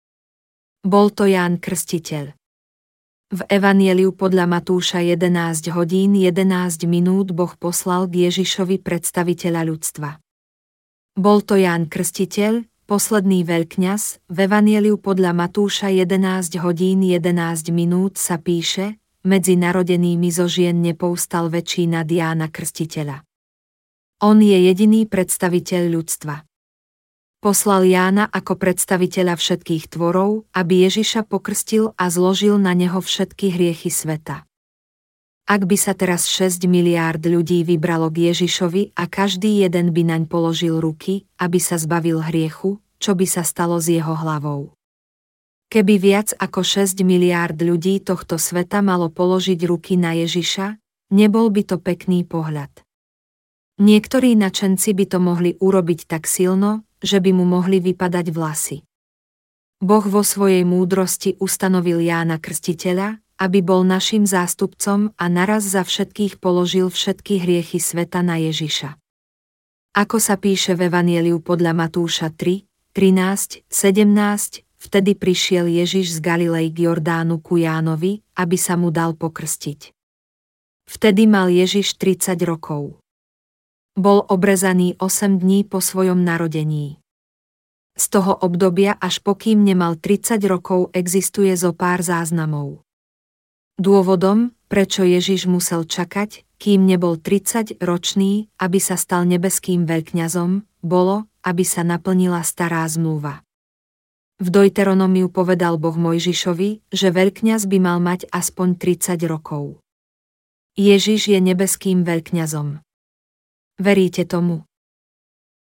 Bol to Ján Krstiteľ. V Evanjeliu podľa Matúša 11 hodín 11 minút Boh poslal k Ježišovi predstaviteľa ľudstva. Bol to Ján Krstiteľ, posledný veľkňaz. V Evanjeliu podľa Matúša 11 hodín 11 minút sa píše: Medzi narodenými zo žien nepovstal väčší nad Jána Krstiteľa. On je jediný predstaviteľ ľudstva. Poslal Jána ako predstaviteľa všetkých tvorov, aby Ježiša pokrstil a zložil na neho všetky hriechy sveta. Ak by sa teraz 6 miliárd ľudí vybralo k Ježišovi a každý jeden by naň položil ruky, aby sa zbavil hriechu, čo by sa stalo s jeho hlavou? Keby viac ako 6 miliárd ľudí tohto sveta malo položiť ruky na Ježiša, nebol by to pekný pohľad. Niektorí nadšenci by to mohli urobiť tak silno, že by mu mohli vypadať vlasy. Boh vo svojej múdrosti ustanovil Jána Krstiteľa, aby bol našim zástupcom a naraz za všetkých položil všetky hriechy sveta na Ježiša. Ako sa píše v Evanjeliu podľa Matúša 3, 13, 17, vtedy prišiel Ježiš z Galilei k Jordánu ku Jánovi, aby sa mu dal pokrstiť. Vtedy mal Ježiš 30 rokov. Bol obrezaný 8 dní po svojom narodení. Z toho obdobia až pokým nemal 30 rokov existuje zopár záznamov. Dôvodom, prečo Ježiš musel čakať, kým nebol 30-ročný, aby sa stal nebeským veľkňazom, bolo, aby sa naplnila stará zmluva. V Deuteronómiu povedal Boh Mojžišovi, že veľkňaz by mal mať aspoň 30 rokov. Ježiš je nebeským veľkňazom. Veríte tomu?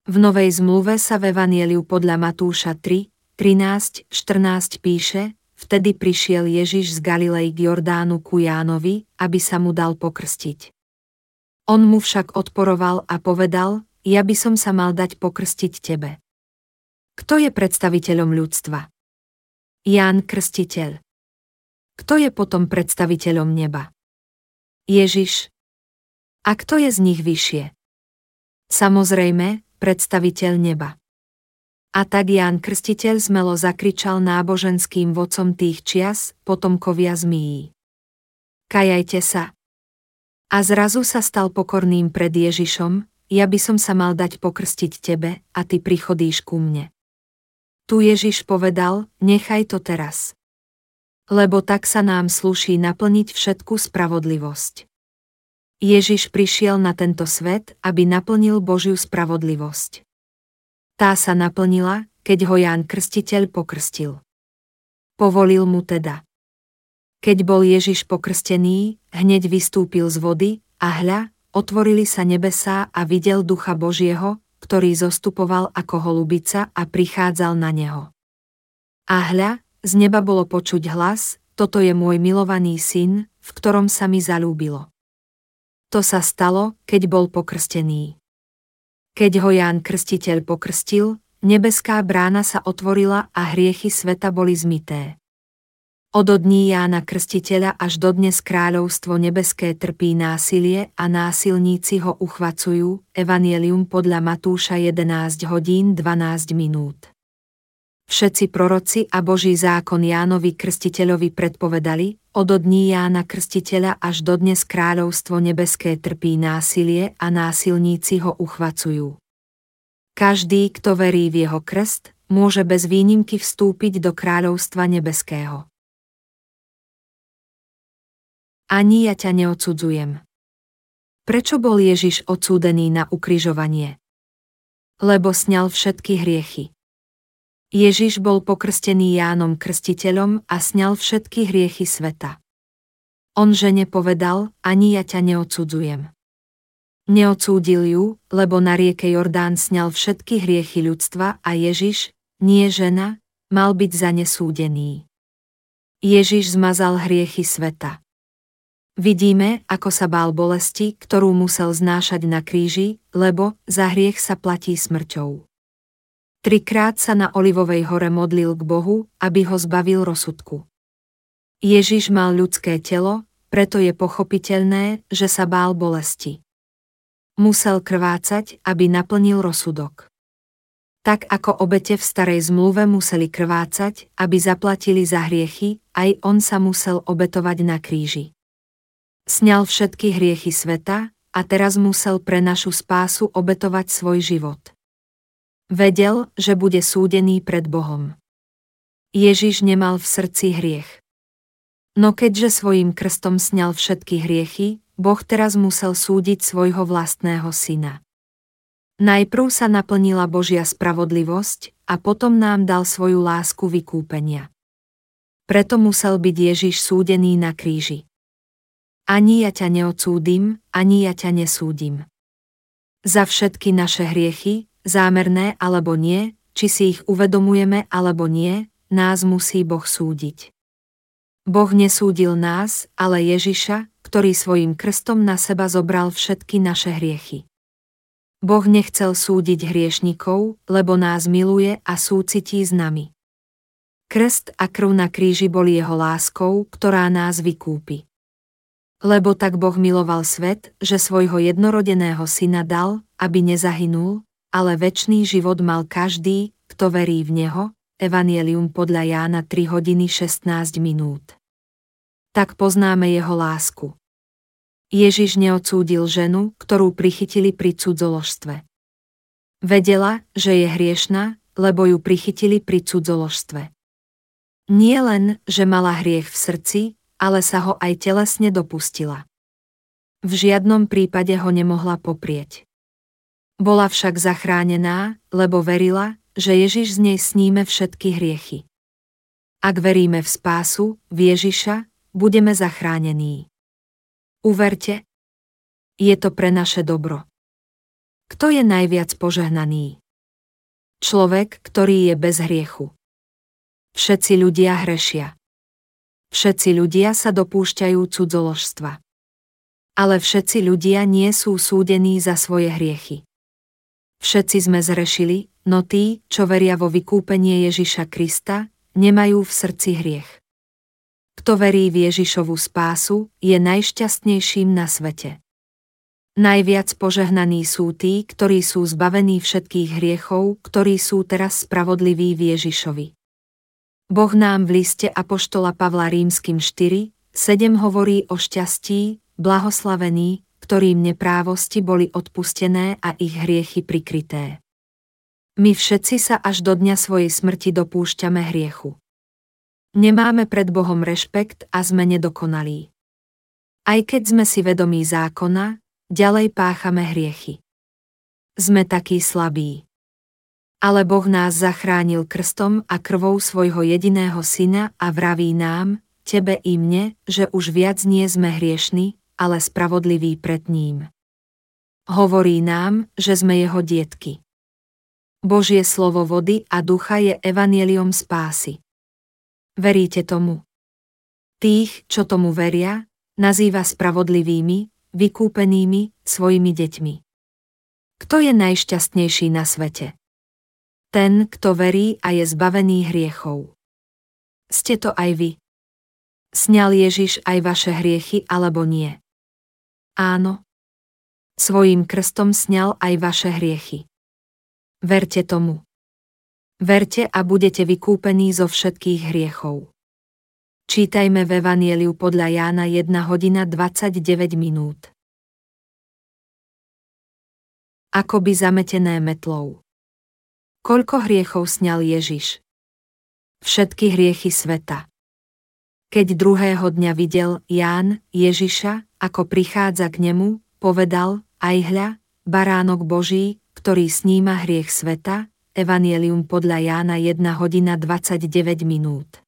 V Novej zmluve sa v Evanjeliu podľa Matúša 3, 13, 14 píše: Vtedy prišiel Ježiš z Galilei k Jordánu ku Jánovi, aby sa mu dal pokrstiť. On mu však odporoval a povedal: Ja by som sa mal dať pokrstiť tebe. Kto je predstaviteľom ľudstva? Ján Krstiteľ. Kto je potom predstaviteľom neba? Ježiš. A kto je z nich vyššie? Samozrejme, predstaviteľ neba. A tak Ján Krstiteľ smelo zakričal náboženským vodcom tých čias, potomkovia zmýjí. Kajajte sa. A zrazu sa stal pokorným pred Ježišom, ja by som sa mal dať pokrstiť tebe, a ty prichodíš ku mne. Tu Ježiš povedal, nechaj to teraz. Lebo tak sa nám slúši naplniť všetku spravodlivosť. Ježiš prišiel na tento svet, aby naplnil Božiu spravodlivosť. Tá sa naplnila, keď ho Ján Krstiteľ pokrstil. Povolil mu teda. Keď bol Ježiš pokrstený, hneď vystúpil z vody, a hľa, otvorili sa nebesá a videl Ducha Božieho, ktorý zostupoval ako holubica a prichádzal na neho. A hľa, z neba bolo počuť hlas, toto je môj milovaný syn, v ktorom sa mi zaľúbilo. To sa stalo, keď bol pokrstený. Keď ho Ján Krstiteľ pokrstil, nebeská brána sa otvorila a hriechy sveta boli zmyté. Odo dní Jána Krstiteľa až dodnes kráľovstvo nebeské trpí násilie a násilníci ho uchvacujú. Evanjelium podľa Matúša 11:12. Všetci proroci a Boží zákon Jánovi Krstiteľovi predpovedali, odo dní Jána Krstiteľa až dodnes kráľovstvo nebeské trpí násilie a násilníci ho uchvacujú. Každý, kto verí v jeho krst, môže bez výnimky vstúpiť do kráľovstva nebeského. Ani ja ťa neodsudzujem. Prečo bol Ježiš odsúdený na ukrižovanie? Lebo sňal všetky hriechy. Ježiš bol pokrstený Jánom Krstiteľom a sňal všetky hriechy sveta. On žene povedal, ani ja ťa neodsudzujem. Neodsúdil ju, lebo na rieke Jordán sňal všetky hriechy ľudstva a Ježiš, nie žena, mal byť za ne súdený. Ježiš zmazal hriechy sveta. Vidíme, ako sa bál bolesti, ktorú musel znášať na kríži, lebo za hriech sa platí smrťou. Trikrát sa na Olivovej hore modlil k Bohu, aby ho zbavil rozsudku. Ježiš mal ľudské telo, preto je pochopiteľné, že sa bál bolesti. Musel krvácať, aby naplnil rozsudok. Tak ako obete v starej zmluve museli krvácať, aby zaplatili za hriechy, aj on sa musel obetovať na kríži. Sňal všetky hriechy sveta a teraz musel pre našu spásu obetovať svoj život. Vedel, že bude súdený pred Bohom. Ježiš nemal v srdci hriech. No keďže svojím krstom sňal všetky hriechy, Boh teraz musel súdiť svojho vlastného syna. Najprv sa naplnila Božia spravodlivosť a potom nám dal svoju lásku vykúpenia. Preto musel byť Ježiš súdený na kríži. Ani ja ťa neodsúdim, ani ja ťa nesúdim. Za všetky naše hriechy, zámerné alebo nie, či si ich uvedomujeme alebo nie, nás musí Boh súdiť. Boh nesúdil nás, ale Ježiša, ktorý svojím krstom na seba zobral všetky naše hriechy. Boh nechcel súdiť hriešnikov, lebo nás miluje a súcití s nami. Krst a krv na kríži boli jeho láskou, ktorá nás vykúpi. Lebo tak Boh miloval svet, že svojho jednorodeného syna dal, aby nezahynul, ale večný život mal každý, kto verí v neho. Evanjelium podľa Jána 3:16. Tak poznáme jeho lásku. Ježiš neodsúdil ženu, ktorú prichytili pri cudzoložstve. Vedela, že je hriešna, lebo ju prichytili pri cudzoložstve. Nie len, že mala hriech v srdci, ale sa ho aj telesne dopustila. V žiadnom prípade ho nemohla poprieť. Bola však zachránená, lebo verila, že Ježiš z nej sníme všetky hriechy. Ak veríme v spásu, v Ježiša, budeme zachránení. Uverte, je to pre naše dobro. Kto je najviac požehnaný? Človek, ktorý je bez hriechu. Všetci ľudia hrešia. Všetci ľudia sa dopúšťajú cudzoložstva. Ale všetci ľudia nie sú súdení za svoje hriechy. Všetci sme zrešili, no tí, čo veria vo vykúpenie Ježiša Krista, nemajú v srdci hriech. Kto verí v Ježišovu spásu, je najšťastnejším na svete. Najviac požehnaní sú tí, ktorí sú zbavení všetkých hriechov, ktorí sú teraz spravodliví v Ježišovi. Boh nám v liste Apoštola Pavla Rímskym 4:7 hovorí o šťastí, blahoslavení, ktorým neprávosti boli odpustené a ich hriechy prikryté. My všetci sa až do dňa svojej smrti dopúšťame hriechu. Nemáme pred Bohom rešpekt a sme nedokonalí. Aj keď sme si vedomí zákona, ďalej páchame hriechy. Sme takí slabí. Ale Boh nás zachránil krstom a krvou svojho jediného syna a vraví nám, tebe i mne, že už viac nie sme hriešni, ale spravodliví pred ním. Hovorí nám, že sme jeho dietky. Božie slovo vody a ducha je evanjelium spásy. Veríte tomu? Tých, čo tomu veria, nazýva spravodlivými, vykúpenými, svojimi deťmi. Kto je najšťastnejší na svete? Ten, kto verí a je zbavený hriechov. Ste to aj vy. Sňal Ježiš aj vaše hriechy alebo nie? Áno. Svojím krstom sňal aj vaše hriechy. Verte tomu. Verte a budete vykúpení zo všetkých hriechov. Čítajme v Evanjeliu podľa Jána 1:29. Akoby zametené metlou. Koľko hriechov sňal Ježiš? Všetky hriechy sveta. Keď druhého dňa videl Ján Ježiša, ako prichádza k nemu, povedal: Aj hľa, baránok Boží, ktorý sníma hriech sveta. Evanjelium podľa Jána 1:29.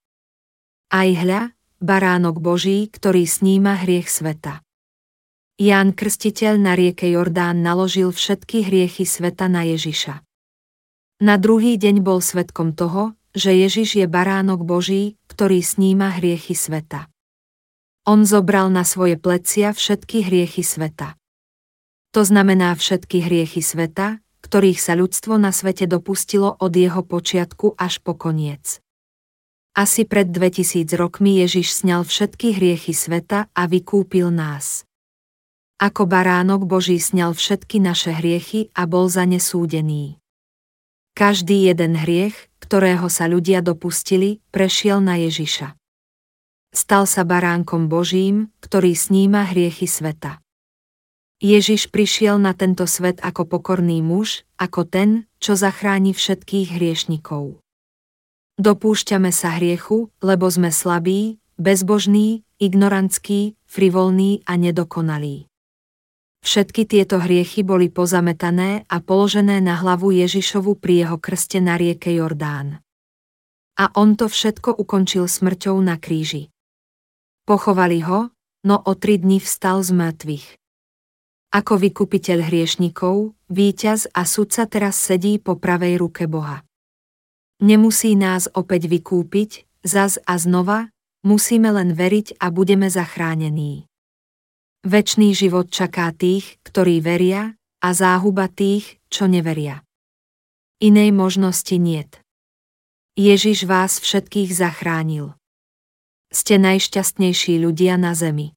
Aj hľa, baránok Boží, ktorý sníma hriech sveta. Ján Krstiteľ na rieke Jordán naložil všetky hriechy sveta na Ježiša. Na druhý deň bol svedkom toho, že Ježiš je baránok Boží, ktorý sníma hriechy sveta. On zobral na svoje plecia všetky hriechy sveta. To znamená všetky hriechy sveta, ktorých sa ľudstvo na svete dopustilo od jeho počiatku až po koniec. Asi pred 2000 rokmi Ježiš sňal všetky hriechy sveta a vykúpil nás. Ako baránok Boží sňal všetky naše hriechy a bol za ne súdený. Každý jeden hriech, ktorého sa ľudia dopustili, prešiel na Ježiša. Stal sa baránkom Božím, ktorý sníma hriechy sveta. Ježiš prišiel na tento svet ako pokorný muž, ako ten, čo zachráni všetkých hriešnikov. Dopúšťame sa hriechu, lebo sme slabí, bezbožní, ignorantskí, frivolní a nedokonalí. Všetky tieto hriechy boli pozametané a položené na hlavu Ježišovu pri jeho krste na rieke Jordán. A on to všetko ukončil smrťou na kríži. Pochovali ho, no o 3 dni vstal z mŕtvych. Ako vykupiteľ hriešnikov, víťaz a sudca teraz sedí po pravej ruke Boha. Nemusí nás opäť vykúpiť, zas a znova, musíme len veriť a budeme zachránení. Večný život čaká tých, ktorí veria, a záhuba tých, čo neveria. Inej možnosti niet. Ježiš vás všetkých zachránil. Ste najšťastnejší ľudia na zemi.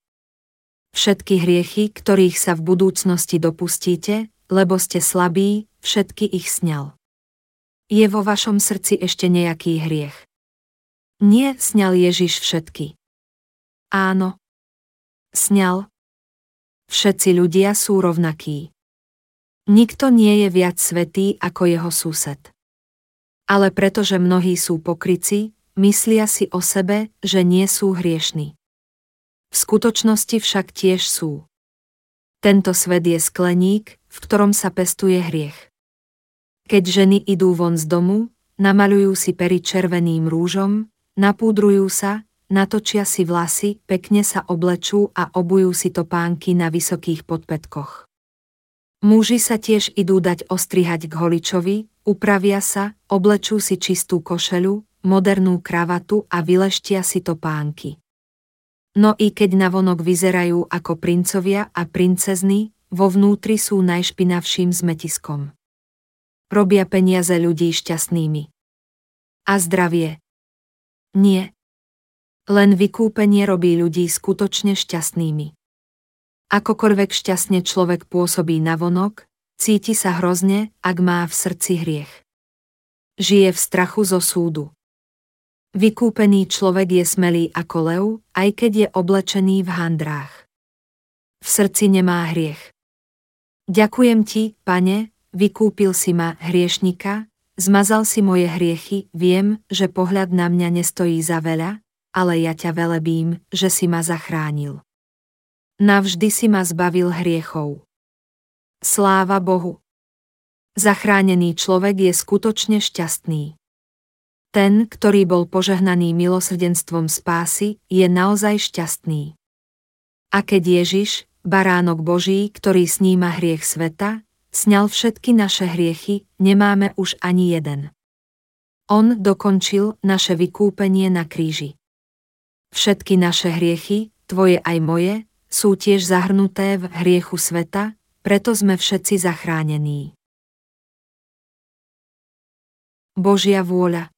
Všetky hriechy, ktorých sa v budúcnosti dopustíte, lebo ste slabí, všetky ich sňal. Je vo vašom srdci ešte nejaký hriech? Nie, sňal Ježiš všetky. Áno. Sňal. Všetci ľudia sú rovnakí. Nikto nie je viac svätý ako jeho sused. Ale pretože mnohí sú pokrytci, myslia si o sebe, že nie sú hriešni. V skutočnosti však tiež sú. Tento svet je skleník, v ktorom sa pestuje hriech. Keď ženy idú von z domu, namaľujú si pery červeným rúžom, napúdrujú sa, natočia si vlasy, pekne sa oblečú a obujú si topánky na vysokých podpätkoch. Muži sa tiež idú dať ostrihať k holičovi, upravia sa, oblečú si čistú košeľu, modernú kravatu a vyleštia si topánky. No i keď navonok vyzerajú ako princovia a princezny, vo vnútri sú najšpinavším zmetiskom. Robia peniaze ľudí šťastnými. A zdravie? Nie. Len vykúpenie robí ľudí skutočne šťastnými. Akokoľvek šťastne človek pôsobí navonok, cíti sa hrozne, ak má v srdci hriech. Žije v strachu zo súdu. Vykúpený človek je smelý ako lev, aj keď je oblečený v handrách. V srdci nemá hriech. Ďakujem ti, Pane, vykúpil si ma, hriešnika, zmazal si moje hriechy, viem, že pohľad na mňa nestojí za veľa, ale ja ťa velebím, že si ma zachránil. Navždy si ma zbavil hriechov. Sláva Bohu! Zachránený človek je skutočne šťastný. Ten, ktorý bol požehnaný milosrdenstvom spásy, je naozaj šťastný. A keď Ježiš, Baránok Boží, ktorý sníma hriech sveta, sňal všetky naše hriechy, nemáme už ani jeden. On dokončil naše vykúpenie na kríži. Všetky naše hriechy, tvoje aj moje, sú tiež zahrnuté v hriechu sveta, preto sme všetci zachránení. Božia vôľa.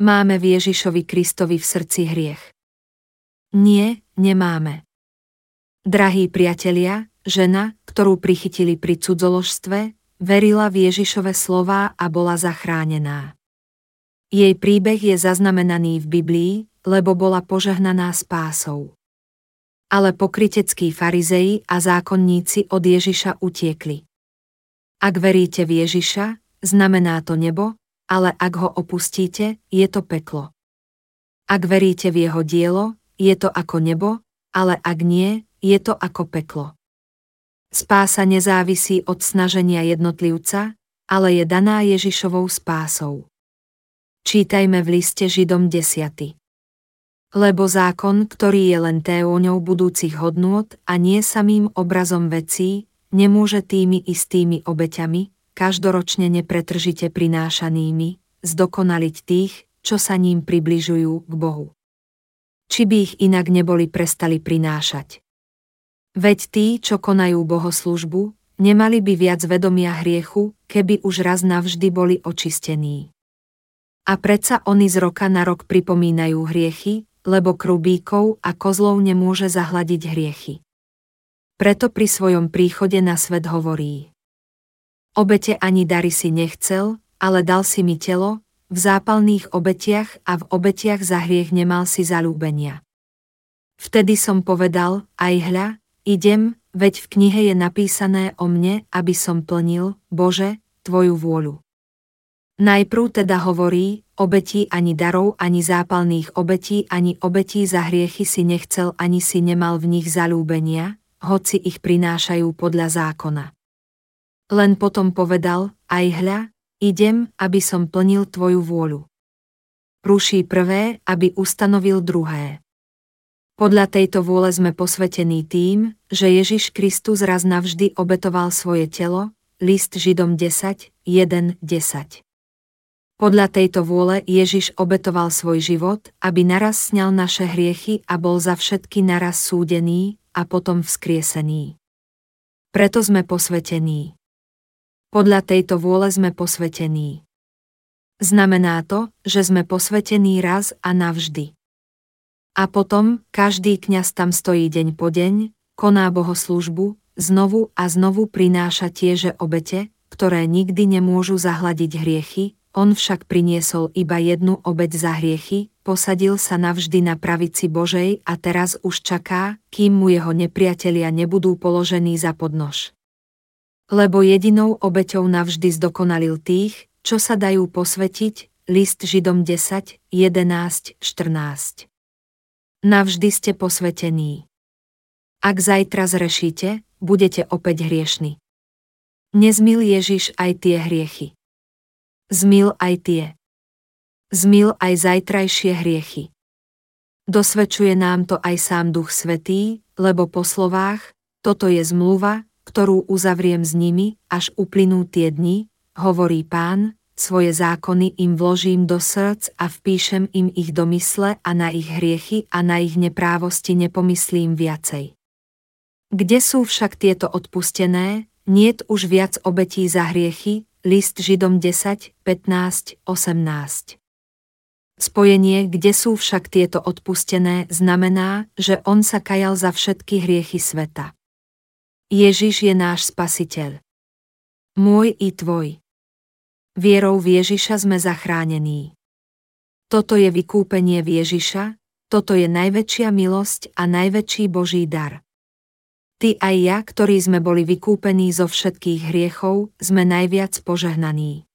Máme v Ježišovi Kristovi v srdci hriech? Nie, nemáme. Drahí priatelia, žena, ktorú prichytili pri cudzoložstve, verila v Ježišove slová a bola zachránená. Jej príbeh je zaznamenaný v Biblii, lebo bola požehnaná spásou. Ale pokryteckí farizeji a zákonníci od Ježiša utiekli. Ak veríte v Ježiša, znamená to nebo, ale ak ho opustíte, je to peklo. Ak veríte v jeho dielo, je to ako nebo, ale ak nie, je to ako peklo. Spása nezávisí od snaženia jednotlivca, ale je daná Ježišovou spásou. Čítajme v liste Židom 10. Lebo zákon, ktorý je len téoňou budúcich hodnôt a nie samým obrazom vecí, nemôže tými istými obeťami, každoročne nepretržite prinášanými, zdokonaliť tých, čo sa ním približujú k Bohu. Či by ich inak neboli prestali prinášať. Veď tí, čo konajú bohoslužbu, nemali by viac vedomia hriechu, keby už raz navždy boli očistení. A predsa oni z roka na rok pripomínajú hriechy, lebo krubíkov a kozlov nemôže zahladiť hriechy. Preto pri svojom príchode na svet hovorí: obete ani dary si nechcel, ale dal si mi telo, v zápalných obetiach a v obetiach za hriech nemal si zaľúbenia. Vtedy som povedal, aj hľa, idem, veď v knihe je napísané o mne, aby som plnil, Bože, tvoju vôľu. Najprv teda hovorí, obetí ani darov, ani zápalných obetí, ani obetí za hriechy si nechcel, ani si nemal v nich zaľúbenia, hoci ich prinášajú podľa zákona. Len potom povedal, aj hľa, idem, aby som plnil tvoju vôľu. Ruší prvé, aby ustanovil druhé. Podľa tejto vôle sme posvetení tým, že Ježiš Kristus raz navždy obetoval svoje telo, list Židom 10:1-10. Podľa tejto vôle Ježiš obetoval svoj život, aby naraz sňal naše hriechy a bol za všetky naraz súdený a potom vzkriesený. Preto sme posvetení. Podľa tejto vôle sme posvetení. Znamená to, že sme posvetení raz a navždy. A potom, každý kňaz tam stojí deň po deň, koná bohoslúžbu, znovu a znovu prináša tieže obete, ktoré nikdy nemôžu zahladiť hriechy, on však priniesol iba jednu obeť za hriechy, posadil sa navždy na pravici Božej a teraz už čaká, kým mu jeho nepriatelia nebudú položení za podnož. Lebo jedinou obeťou navždy zdokonalil tých, čo sa dajú posvetiť, list Židom 10:11-14. Navždy ste posvetení. Ak zajtra zrešíte, budete opäť hriešni. Nezmyl Ježiš aj tie hriechy. Zmyl aj tie. Zmyl aj zajtrajšie hriechy. Dosvedčuje nám to aj sám Duch Svätý, lebo po slovách, toto je zmluva, ktorú uzavriem s nimi, až uplynú tie dni, hovorí Pán, svoje zákony im vložím do srdc a vpíšem im ich do mysle a na ich hriechy a na ich neprávosti nepomyslím viacej. Kde sú však tieto odpustené, niet už viac obetí za hriechy, list Židom 10:15-18. Spojenie, kde sú však tieto odpustené, znamená, že on sa kajal za všetky hriechy sveta. Ježiš je náš Spasiteľ. Môj i tvoj. Vierou v Ježiša sme zachránení. Toto je vykúpenie v Ježiša, toto je najväčšia milosť a najväčší Boží dar. Ty aj ja, ktorí sme boli vykúpení zo všetkých hriechov, sme najviac požehnaní.